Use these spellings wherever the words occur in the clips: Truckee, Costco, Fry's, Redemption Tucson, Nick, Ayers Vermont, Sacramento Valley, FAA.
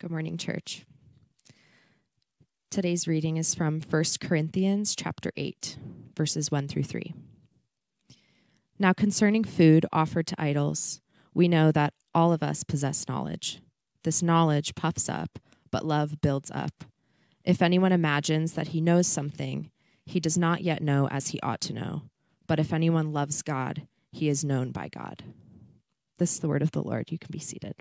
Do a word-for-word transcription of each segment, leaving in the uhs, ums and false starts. Good morning, church. Today's reading is from First Corinthians chapter eight, verses one through three. Now concerning food offered to idols, we know that all of us possess knowledge. This knowledge puffs up, but love builds up. If anyone imagines that he knows something, he does not yet know as he ought to know. But if anyone loves God, he is known by God. This is the word of the Lord. You can be seated.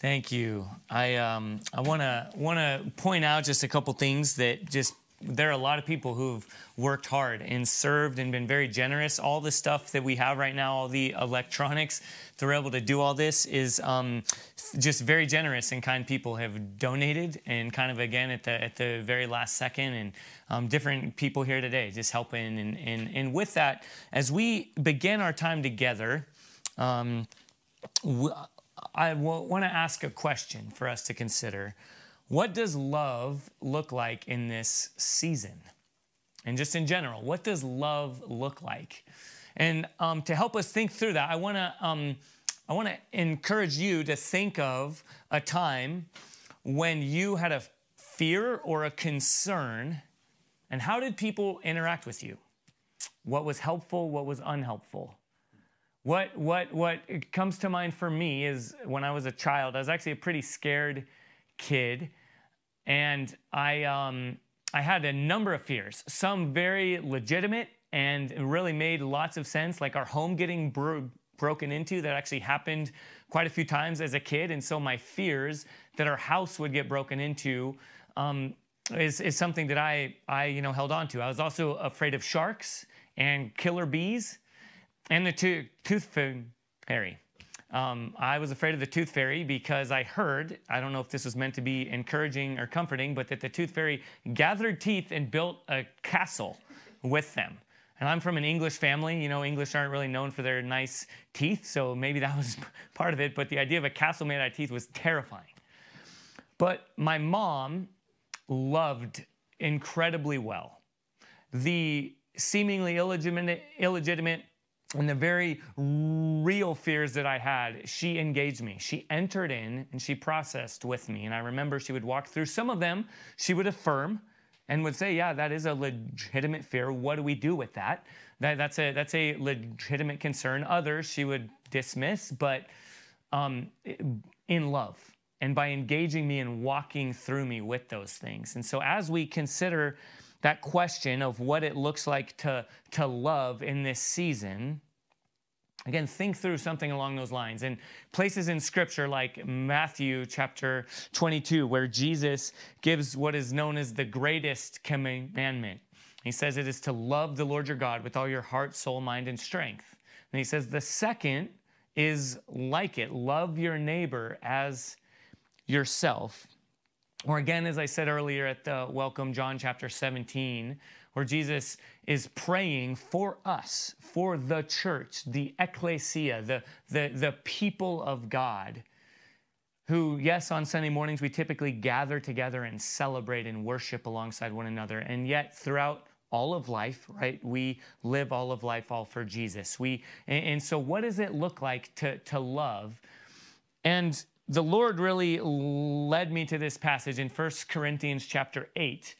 Thank you. I um, I want to want to point out just a couple things that just there are a lot of people who've worked hard and served and been very generous. All the stuff that we have right now, all the electronics, they're able to do all this is um, just very generous and kind people have donated and kind of again at the at the very last second and um, different people here today just helping and and and with that as we begin our time together. Um, we, I want to ask a question for us to consider. What does love look like in this season? And just in general, what does love look like? And um, to help us think through that, I want to um, I want to encourage you to think of a time when you had a fear or a concern, and how did people interact with you? What was helpful? What was unhelpful? What what what comes to mind for me is when I was a child, I was actually a pretty scared kid, and I um, I had a number of fears. Some very legitimate and really made lots of sense, like our home getting bro- broken into. That actually happened quite a few times as a kid, and so my fears that our house would get broken into um, is is something that I I you know held on to. I was also afraid of sharks and killer bees. And the to- tooth fairy. Um, I was afraid of the tooth fairy because I heard, I don't know if this was meant to be encouraging or comforting, but that the tooth fairy gathered teeth and built a castle with them. And I'm from an English family. You know, English aren't really known for their nice teeth, so maybe that was part of it. But the idea of a castle made out of teeth was terrifying. But my mom loved incredibly well the seemingly illegitimate, illegitimate and the very real fears that I had, she engaged me. She entered in and she processed with me. And I remember she would walk through some of them. She would affirm and would say, yeah, that is a legitimate fear. What do we do with that? that that's, a, that's a legitimate concern. Others she would dismiss, but um, in love and by engaging me and walking through me with those things. And so as we consider that question of what it looks like to, to love in this season, again, think through something along those lines. And places in Scripture like Matthew chapter twenty-two, where Jesus gives what is known as the greatest commandment. He says it is to love the Lord your God with all your heart, soul, mind, and strength. And he says the second is like it. Love your neighbor as yourself. Or again, as I said earlier at the Welcome, John chapter seventeen, where Jesus is praying for us, for the church, the ecclesia, the, the, the people of God, who, yes, on Sunday mornings we typically gather together and celebrate and worship alongside one another. And yet throughout all of life, right, we live all of life all for Jesus. We and, and so what does it look like to, to love? And the Lord really led me to this passage in First Corinthians chapter eight.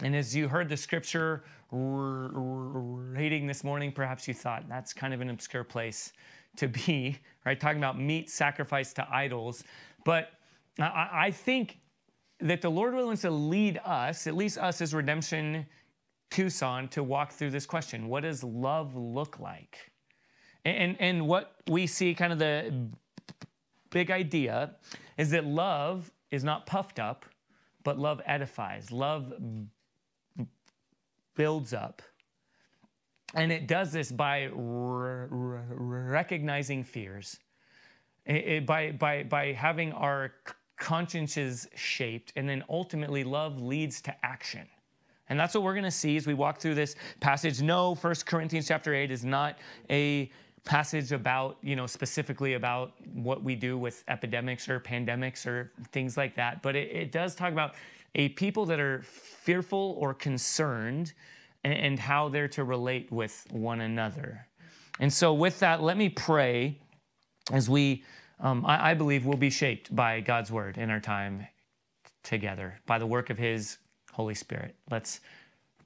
And as you heard the scripture reading this morning, perhaps you thought that's kind of an obscure place to be, right? Talking about meat sacrificed to idols. But I think that the Lord really wants to lead us, at least us as Redemption Tucson, to walk through this question. What does love look like? And, and what we see kind of the big idea is that love is not puffed up, but love edifies. Love b- builds up. And it does this by r- r- recognizing fears, it, it, by, by, by having our consciences shaped, and then ultimately love leads to action. And that's what we're going to see as we walk through this passage. No, First Corinthians chapter eight is not a passage about, you know, specifically about what we do with epidemics or pandemics or things like that. But it, it does talk about a people that are fearful or concerned and, and how they're to relate with one another. And so with that, let me pray as we, um, I, I believe, will be shaped by God's word in our time together, by the work of his Holy Spirit. Let's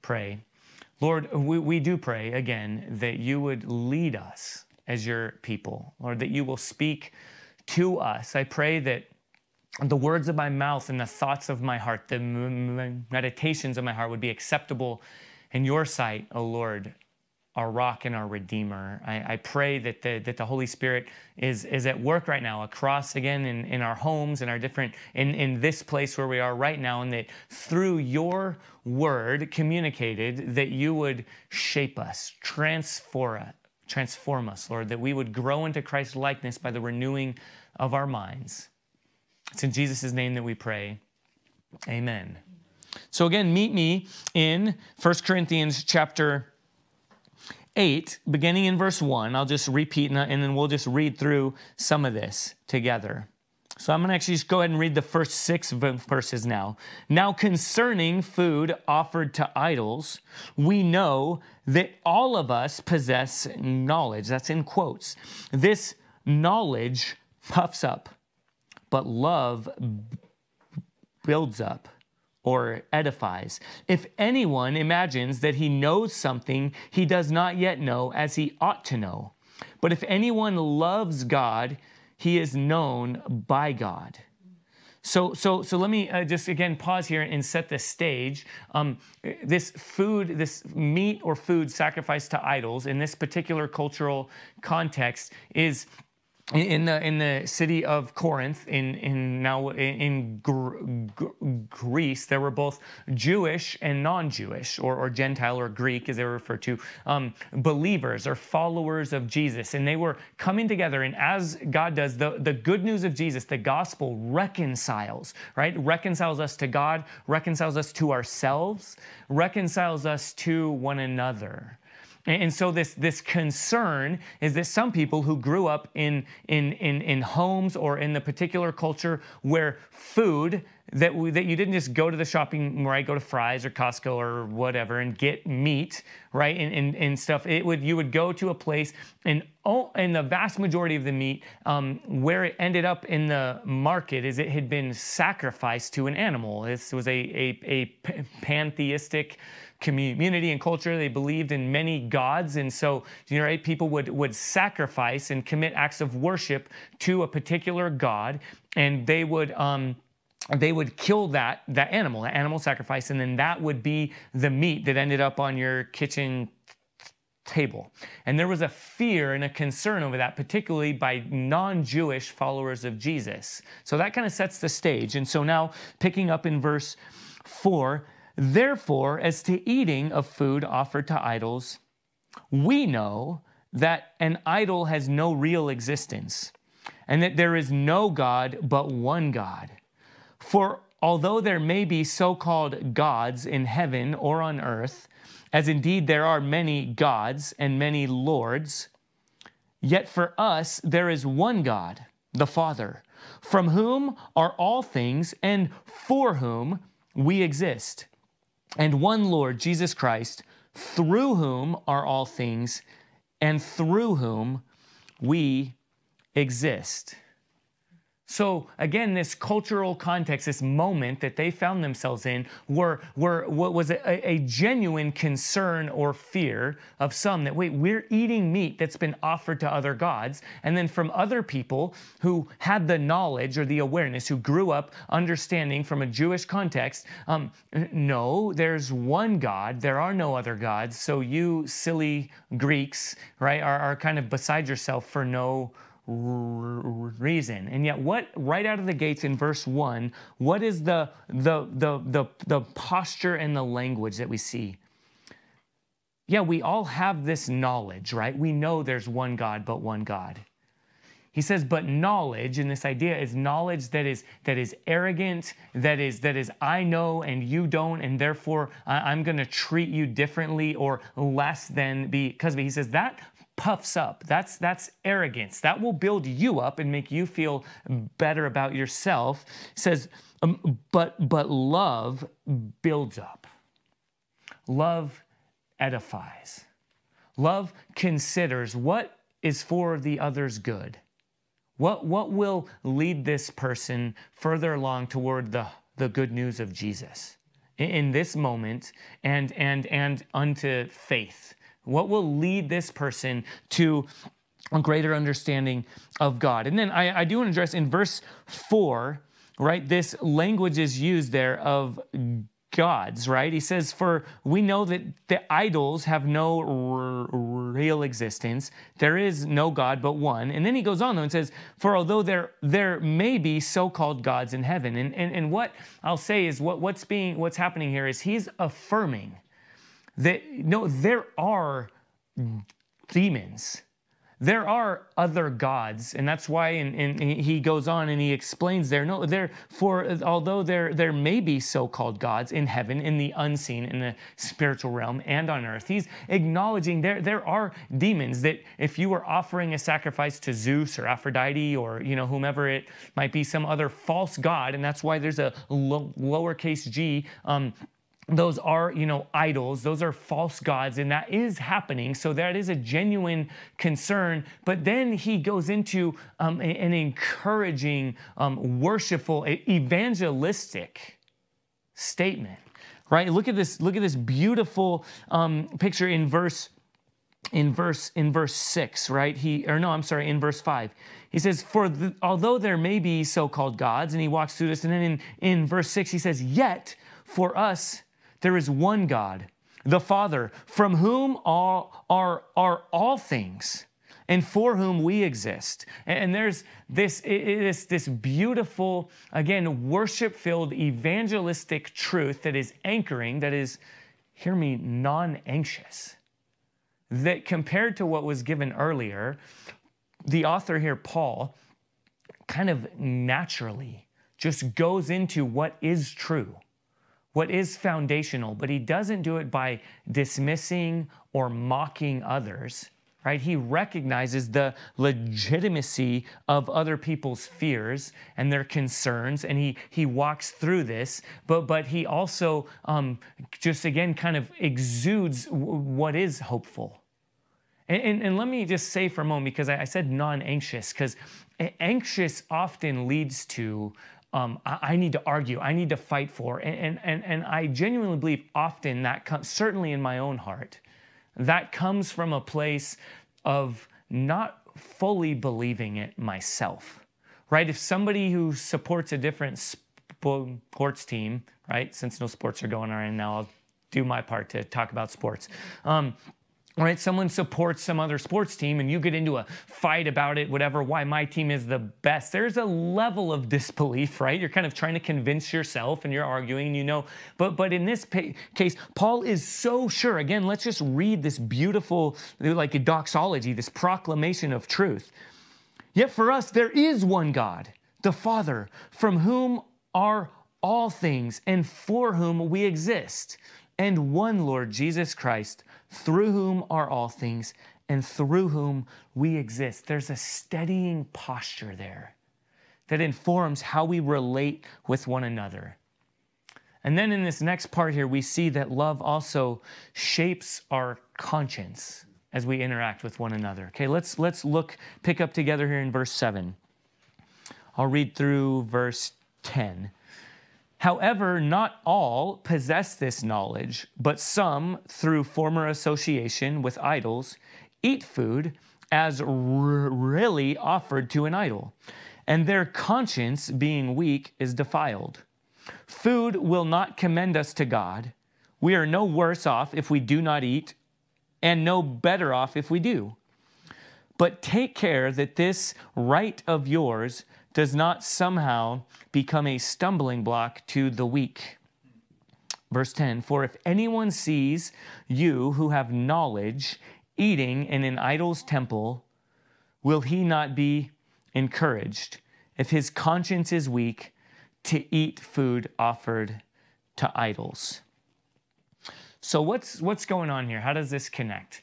pray. Lord, we, we do pray, again, that you would lead us as your people. Lord, that you will speak to us. I pray that the words of my mouth and the thoughts of my heart, the meditations of my heart would be acceptable in your sight, O Lord, our rock and our Redeemer. I, I pray that the, that the Holy Spirit is, is at work right now across, again, in, in our homes, in our different, in, in this place where we are right now, and that through your word communicated, that you would shape us, transform us, transform us, Lord, that we would grow into Christ's likeness by the renewing of our minds. It's in Jesus' name that we pray. Amen. So again, meet me in First Corinthians chapter eight, beginning in verse one. I'll just repeat, and then we'll just read through some of this together. So I'm going to actually just go ahead and read the first six verses now. Now concerning food offered to idols, we know that all of us possess knowledge. That's in quotes. This knowledge puffs up, but love builds up or edifies. If anyone imagines that he knows something he does not yet know as he ought to know, but if anyone loves God, he is known by God. So, so, so let me uh, just again pause here and set the stage. Um, this food, this meat or food sacrificed to idols in this particular cultural context is in the in the city of Corinth. In in now in, in Greece, there were both Jewish and non-Jewish, or or Gentile or Greek, as they were referred to, um, believers or followers of Jesus, and they were coming together. And as God does, the the good news of Jesus, the gospel, reconciles, right? Reconciles us to God, reconciles us to ourselves, reconciles us to one another. And so this, this concern is that some people who grew up in, in, in, in homes or in the particular culture where food, that, we, that you didn't just go to the shopping, right, go to Fry's or Costco or whatever and get meat, right, and, and, and stuff. It would, you would go to a place, and, oh, and the vast majority of the meat, um, where it ended up in the market is it had been sacrificed to an animal. This was a, a, a pantheistic community and culture. They believed in many gods, and so, you know, right, people would would sacrifice and commit acts of worship to a particular god, and they would um, they would kill that that animal, that animal sacrifice, and then that would be the meat that ended up on your kitchen table. And there was a fear and a concern over that, particularly by non-Jewish followers of Jesus. So that kind of sets the stage. And so now, picking up in verse four. Therefore, as to eating of food offered to idols, we know that an idol has no real existence, and that there is no God but one God. For although there may be so-called gods in heaven or on earth, as indeed there are many gods and many lords, yet for us there is one God, the Father, from whom are all things and for whom we exist. And one Lord, Jesus Christ, through whom are all things and through whom we exist. So again, this cultural context, this moment that they found themselves in, were, were what was a, a genuine concern or fear of some that, wait, we're eating meat that's been offered to other gods. And then from other people who had the knowledge or the awareness, who grew up understanding from a Jewish context, um, no, there's one God, there are no other gods. So you silly Greeks, right, are, are kind of beside yourself for no reason. And yet, what right out of the gates in verse one, what is the the the the the posture and the language that we see? Yeah, we all have this knowledge, right? We know there's one God but one God. He says, but knowledge, and this idea is knowledge that is that is arrogant, that is that is I know and you don't, and therefore I, I'm going to treat you differently or less than because he says that puffs up. That's that's arrogance. That will build you up and make you feel better about yourself. It says, um, but but love builds up. Love edifies. Love considers what is for the other's good. What, what will lead this person further along toward the, the good news of Jesus in, in this moment and, and, and unto faith? What will lead this person to a greater understanding of God? And then I, I do want to address in verse four, right, this language is used there of gods, right? He says, for we know that the idols have no real existence. There is no God but one. And then he goes on though and says, for although there there may be so-called gods in heaven. And, and, and what I'll say is what, what's being what's happening here is he's affirming that no, there are demons. There are other gods, and that's why and, and he goes on and he explains there, no, there, for although there, there may be so-called gods in heaven, in the unseen, in the spiritual realm, and on earth, he's acknowledging there, there are demons that if you were offering a sacrifice to Zeus or Aphrodite or, you know, whomever it might be, some other false god, and that's why there's a lo- lowercase g, um, those are, you know, idols. Those are false gods, and that is happening. So that is a genuine concern. But then he goes into um, an encouraging, um, worshipful, evangelistic statement, right? Look at this. Look at this beautiful um, picture in verse, in verse, in verse six, right? He, or no, I'm sorry, in verse five. He says, "For the, although there may be so-called gods," and he walks through this, and then in in verse six he says, "Yet for us." There is one God, the Father, from whom all are, are all things and for whom we exist. And there's this, this, this beautiful, again, worship-filled evangelistic truth that is anchoring, that is, hear me, non-anxious. That compared to what was given earlier, the author here, Paul, kind of naturally just goes into what is true, what is foundational, but he doesn't do it by dismissing or mocking others, right? He recognizes the legitimacy of other people's fears and their concerns, and he he walks through this, but, but he also um, just, again, kind of exudes w- what is hopeful. And, and, and let me just say for a moment, because I, I said non-anxious, because anxious often leads to Um, I, I need to argue, I need to fight for, and, and, and I genuinely believe often that, com- certainly in my own heart, that comes from a place of not fully believing it myself, right? If somebody who supports a different sports team, right, since no sports are going on right now, I'll do my part to talk about sports. Um, Right, someone supports some other sports team and you get into a fight about it, whatever, why my team is the best. There's a level of disbelief, right? You're kind of trying to convince yourself and you're arguing and you know. But but in this pa- case, Paul is so sure. Again, let's just read this beautiful, like a doxology, this proclamation of truth. Yet for us, there is one God, the Father, from whom are all things and for whom we exist, and one Lord Jesus Christ, through whom are all things, and through whom we exist. There's a steadying posture there that informs how we relate with one another. And then in this next part here, we see that love also shapes our conscience as we interact with one another. Okay, let's let's look, pick up together here in verse seven. I'll read through verse ten. However, not all possess this knowledge, but some, through former association with idols, eat food as r- really offered to an idol, and their conscience, being weak, is defiled. Food will not commend us to God. We are no worse off if we do not eat, and no better off if we do. But take care that this right of yours does not somehow become a stumbling block to the weak. Verse ten, for if anyone sees you who have knowledge eating in an idol's temple, will he not be encouraged, if his conscience is weak, to eat food offered to idols? So what's what's going on here? How does this connect?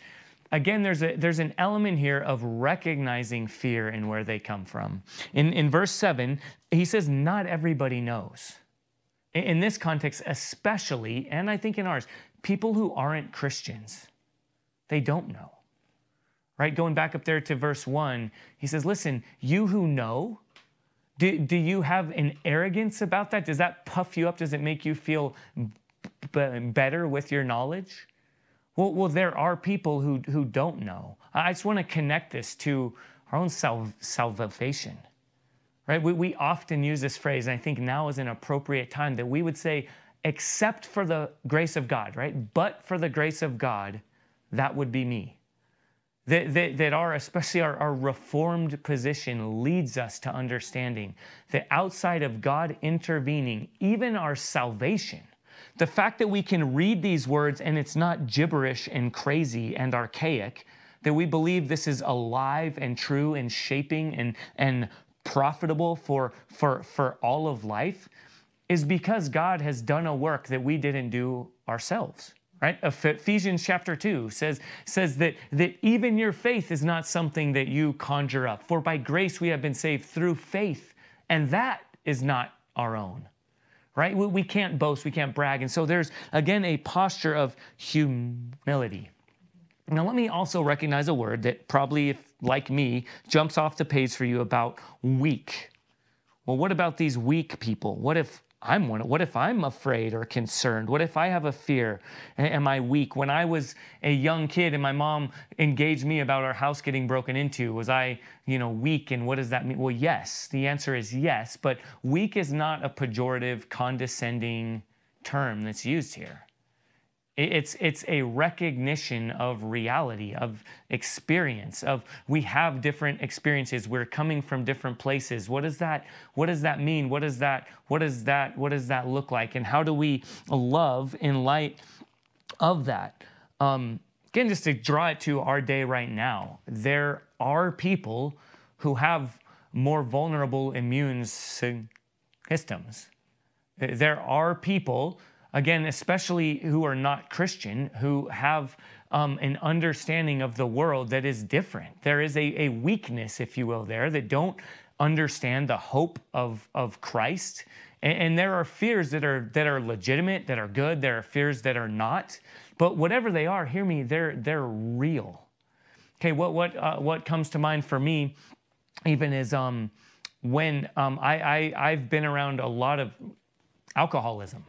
Again, there's a there's an element here of recognizing fear and where they come from. In in verse seven, he says, not everybody knows. In, in this context, especially, and I think in ours, people who aren't Christians, they don't know, right? Going back up there to verse one, he says, listen, you who know, do, do you have an arrogance about that? Does that puff you up? Does it make you feel b- better with your knowledge? Well, well, there are people who, who don't know. I just want to connect this to our own sal- salvation, right? We, we often use this phrase, and I think now is an appropriate time that we would say, except for the grace of God, right? But for the grace of God, that would be me. That, that, that our, especially our, our reformed position leads us to understanding that outside of God intervening, even our salvation, the fact that we can read these words and it's not gibberish and crazy and archaic, that we believe this is alive and true and shaping and, and profitable for, for, for all of life, is because God has done a work that we didn't do ourselves, right? Ephesians chapter two says, says that, that even your faith is not something that you conjure up. For by grace we have been saved through faith, and that is not our own, right? We, we can't boast, we can't brag. And so there's, again, a posture of humility. Now, let me also recognize a word that probably, if like me, jumps off the page for you about weak. Well, what about these weak people? What if I'm one? What if I'm afraid or concerned? What if I have a fear? Am I weak? When I was a young kid and my mom engaged me about our house getting broken into, was I, you know, weak? And what does that mean? Well, yes, the answer is yes, but weak is not a pejorative, condescending term that's used here. It's, it's a recognition of reality, of experience, of we have different experiences. We're coming from different places. What does that, what does that mean? What does that, what does that, what does that look like? And how do we love in light of that? Um, again, just to draw it to our day right now, there are people who have more vulnerable immune systems. There are people, again, especially who are not Christian, who have um, an understanding of the world that is different. There is a, a weakness, if you will, there that don't understand the hope of, of Christ. And, and there are fears that are that are legitimate, that are good. There are fears that are not. But whatever they are, hear me, they're they're real. Okay, what what uh, what comes to mind for me, even is um, when um, I, I I've been around a lot of alcoholism.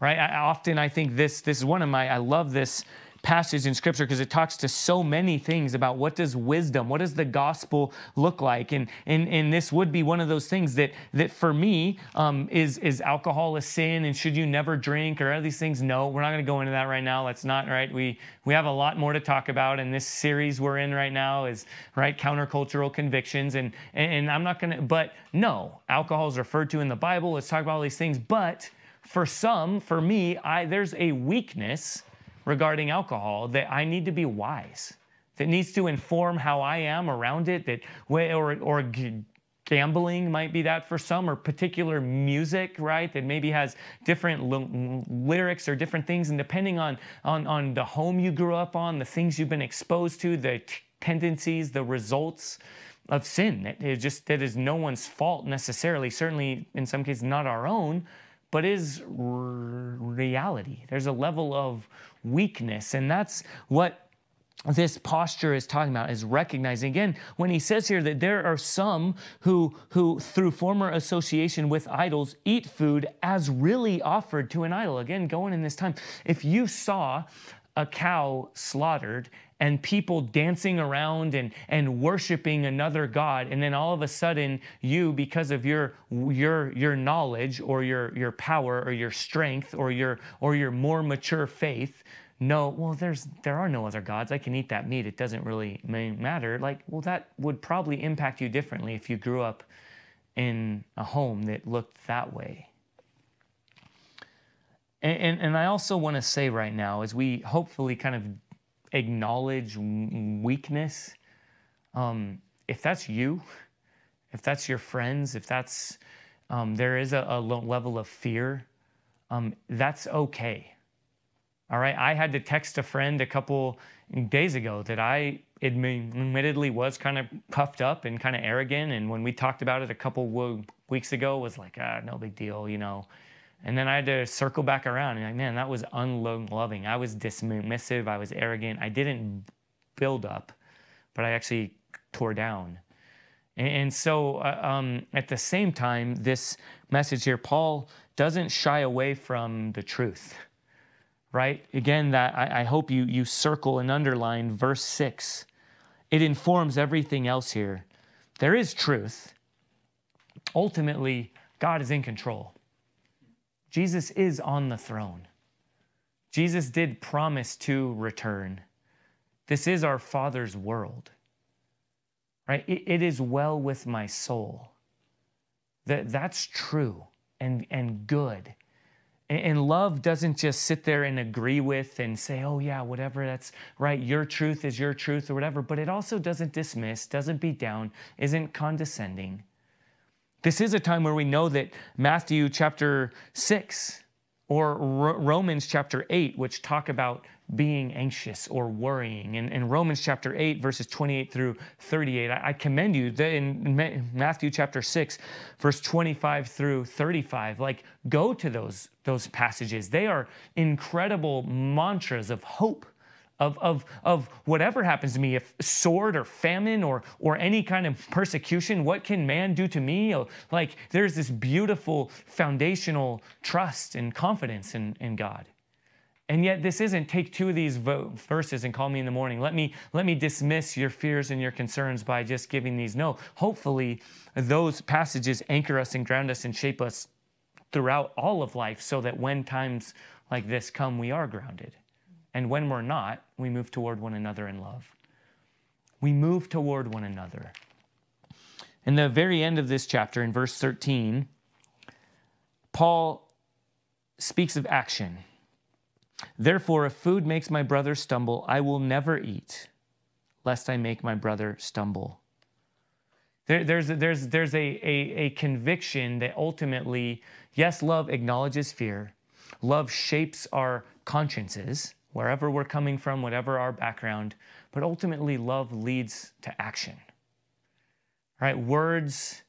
Right? I, often I think this, this is one of my, I love this passage in Scripture because it talks to so many things about what does wisdom, what does the gospel look like? And, and, and this would be one of those things that, that for me um, is, is alcohol a sin and should you never drink or are these things? No, we're not going to go into that right now. Let's not, right? We, we have a lot more to talk about, and this series we're in right now is, right, countercultural convictions. And, and, and I'm not going to, but no, alcohol is referred to in the Bible. Let's talk about all these things, but for some, for me, I, there's a weakness regarding alcohol that I need to be wise, that needs to inform how I am around it, that or, or g- gambling might be that for some, or particular music, right, that maybe has different l- lyrics or different things, and depending on, on, on the home you grew up on, the things you've been exposed to, the t- tendencies, the results of sin. That it just that is no one's fault necessarily, certainly in some cases not our own, but is reality. There's a level of weakness, and that's what this posture is talking about, is recognizing. Again, when he says here that there are some who, who through former association with idols, eat food as really offered to an idol. Again, going in this time, if you saw a cow slaughtered and people dancing around and, and worshiping another god, and then all of a sudden you, because of your your your knowledge or your your power or your strength or your or your more mature faith, no, well, there's there are no other gods. I can eat that meat. It doesn't really matter. Like, well, that would probably impact you differently if you grew up in a home that looked that way. And, and, and I also want to say right now, as we hopefully kind of acknowledge weakness, um, if that's you, if that's your friends, if that's, um, there is a, a level of fear, um, that's okay. All right. I had to text a friend a couple days ago that I admittedly was kind of puffed up and kind of arrogant. And when we talked about it a couple weeks ago, it was like, ah, no big deal, you know. And then I had to circle back around and like, man, that was unloving. I was dismissive. I was arrogant. I didn't build up, but I actually tore down. And, and so uh, um, at the same time, this message here, Paul doesn't shy away from the truth, right? Again, that I, I hope you, you circle and underline verse six. It informs everything else here. There is truth. Ultimately, God is in control. Jesus is on the throne. Jesus did promise to return. This is our Father's world, right? It, it is well with my soul. That, that's true and, and good. And, and love doesn't just sit there and agree with and say, oh yeah, whatever, that's right. Your truth is your truth or whatever. But it also doesn't dismiss, doesn't beat down, isn't condescending. This is a time where we know that Matthew chapter six or R- Romans chapter eight, which talk about being anxious or worrying. And in Romans chapter eight, verses twenty-eight through thirty-eight, I, I commend you that in Ma- Matthew chapter six, verse twenty-five through thirty-five, like go to those, those passages. They are incredible mantras of hope. Of, of, of whatever happens to me, if sword or famine or, or any kind of persecution, what can man do to me? Like there's this beautiful foundational trust and confidence in, in God. And yet this isn't take two of these verses and call me in the morning. Let me, let me dismiss your fears and your concerns by just giving these. No, hopefully those passages anchor us and ground us and shape us throughout all of life so that when times like this come, we are grounded. And when we're not, we move toward one another in love. We move toward one another. In the very end of this chapter, in verse thirteen, Paul speaks of action. Therefore, if food makes my brother stumble, I will never eat, lest I make my brother stumble. There, there's there's, there's a, a, a conviction that ultimately, yes, love acknowledges fear. Love shapes our consciences, wherever we're coming from, whatever our background, but ultimately love leads to action, right? Words,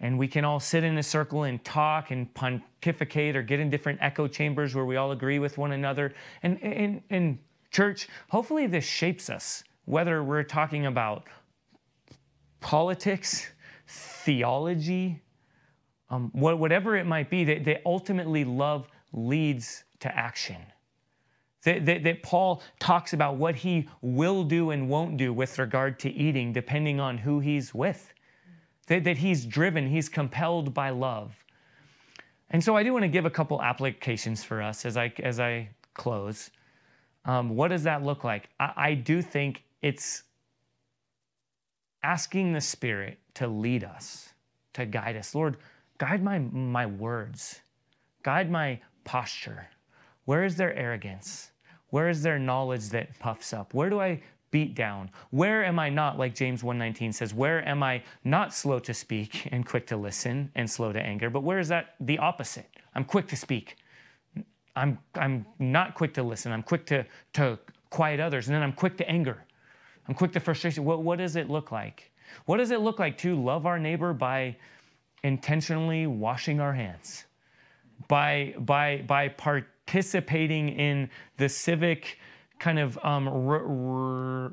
and we can all sit in a circle and talk and pontificate or get in different echo chambers where we all agree with one another. And in, in church, hopefully this shapes us, whether we're talking about politics, theology, um, whatever it might be, that, that ultimately love leads to action. That, that, that Paul talks about what he will do and won't do with regard to eating, depending on who he's with. That, that he's driven, he's compelled by love. And so I do want to give a couple applications for us as I, as I close. Um, what does that look like? I, I do think it's asking the Spirit to lead us, to guide us. Lord, guide my, my words. Guide my posture. Where is there arrogance? Where is there knowledge that puffs up? Where do I beat down? Where am I not, like James one nineteen says, where am I not slow to speak and quick to listen and slow to anger? But where is that the opposite? I'm quick to speak. I'm, I'm not quick to listen. I'm quick to, to quiet others. And then I'm quick to anger. I'm quick to frustration. What, what does it look like? What does it look like to love our neighbor by intentionally washing our hands? By, by, by part, participating in the civic kind of um, r- r-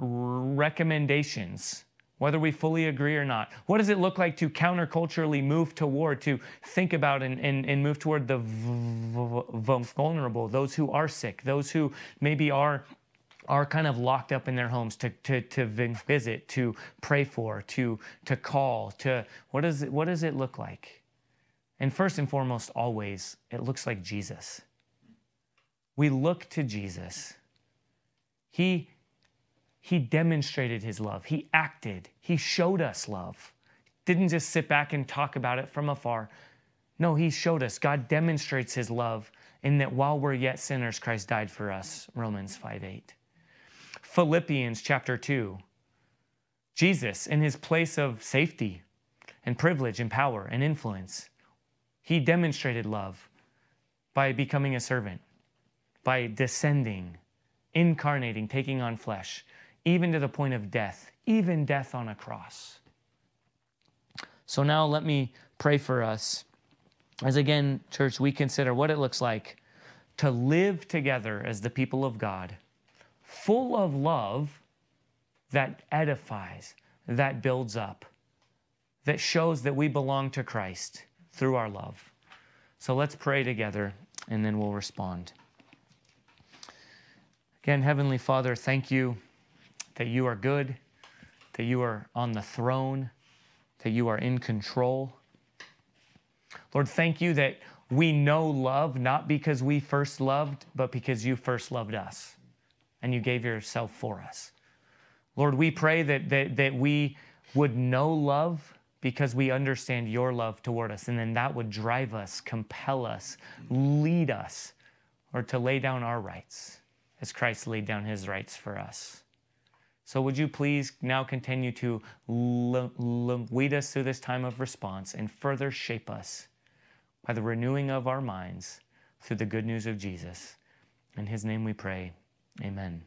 recommendations, whether we fully agree or not. What does it look like to counterculturally move toward, to think about and, and, and move toward the v- v- vulnerable, those who are sick, those who maybe are are kind of locked up in their homes, to to, to visit, to pray for, to to call, to what does it, what does it look like? And first and foremost, always, it looks like Jesus. We look to Jesus. He, he demonstrated his love. He acted. He showed us love. Didn't just sit back and talk about it from afar. No, he showed us. God demonstrates his love in that while we're yet sinners, Christ died for us, Romans five eight. Philippians chapter two. Jesus, in his place of safety and privilege and power and influence, he demonstrated love by becoming a servant, by descending, incarnating, taking on flesh, even to the point of death, even death on a cross. So now let me pray for us as again, church, we consider what it looks like to live together as the people of God, full of love that edifies, that builds up, that shows that we belong to Christ through our love. So let's pray together, and then we'll respond. Again, Heavenly Father, thank you that you are good, that you are on the throne, that you are in control. Lord, thank you that we know love not because we first loved, but because you first loved us and you gave yourself for us. Lord, we pray that, that, that we would know love because we understand your love toward us, and then that would drive us, compel us, lead us, or to lay down our rights as Christ laid down his rights for us. So would you please now continue to lead us through this time of response and further shape us by the renewing of our minds through the good news of Jesus. In his name we pray, amen.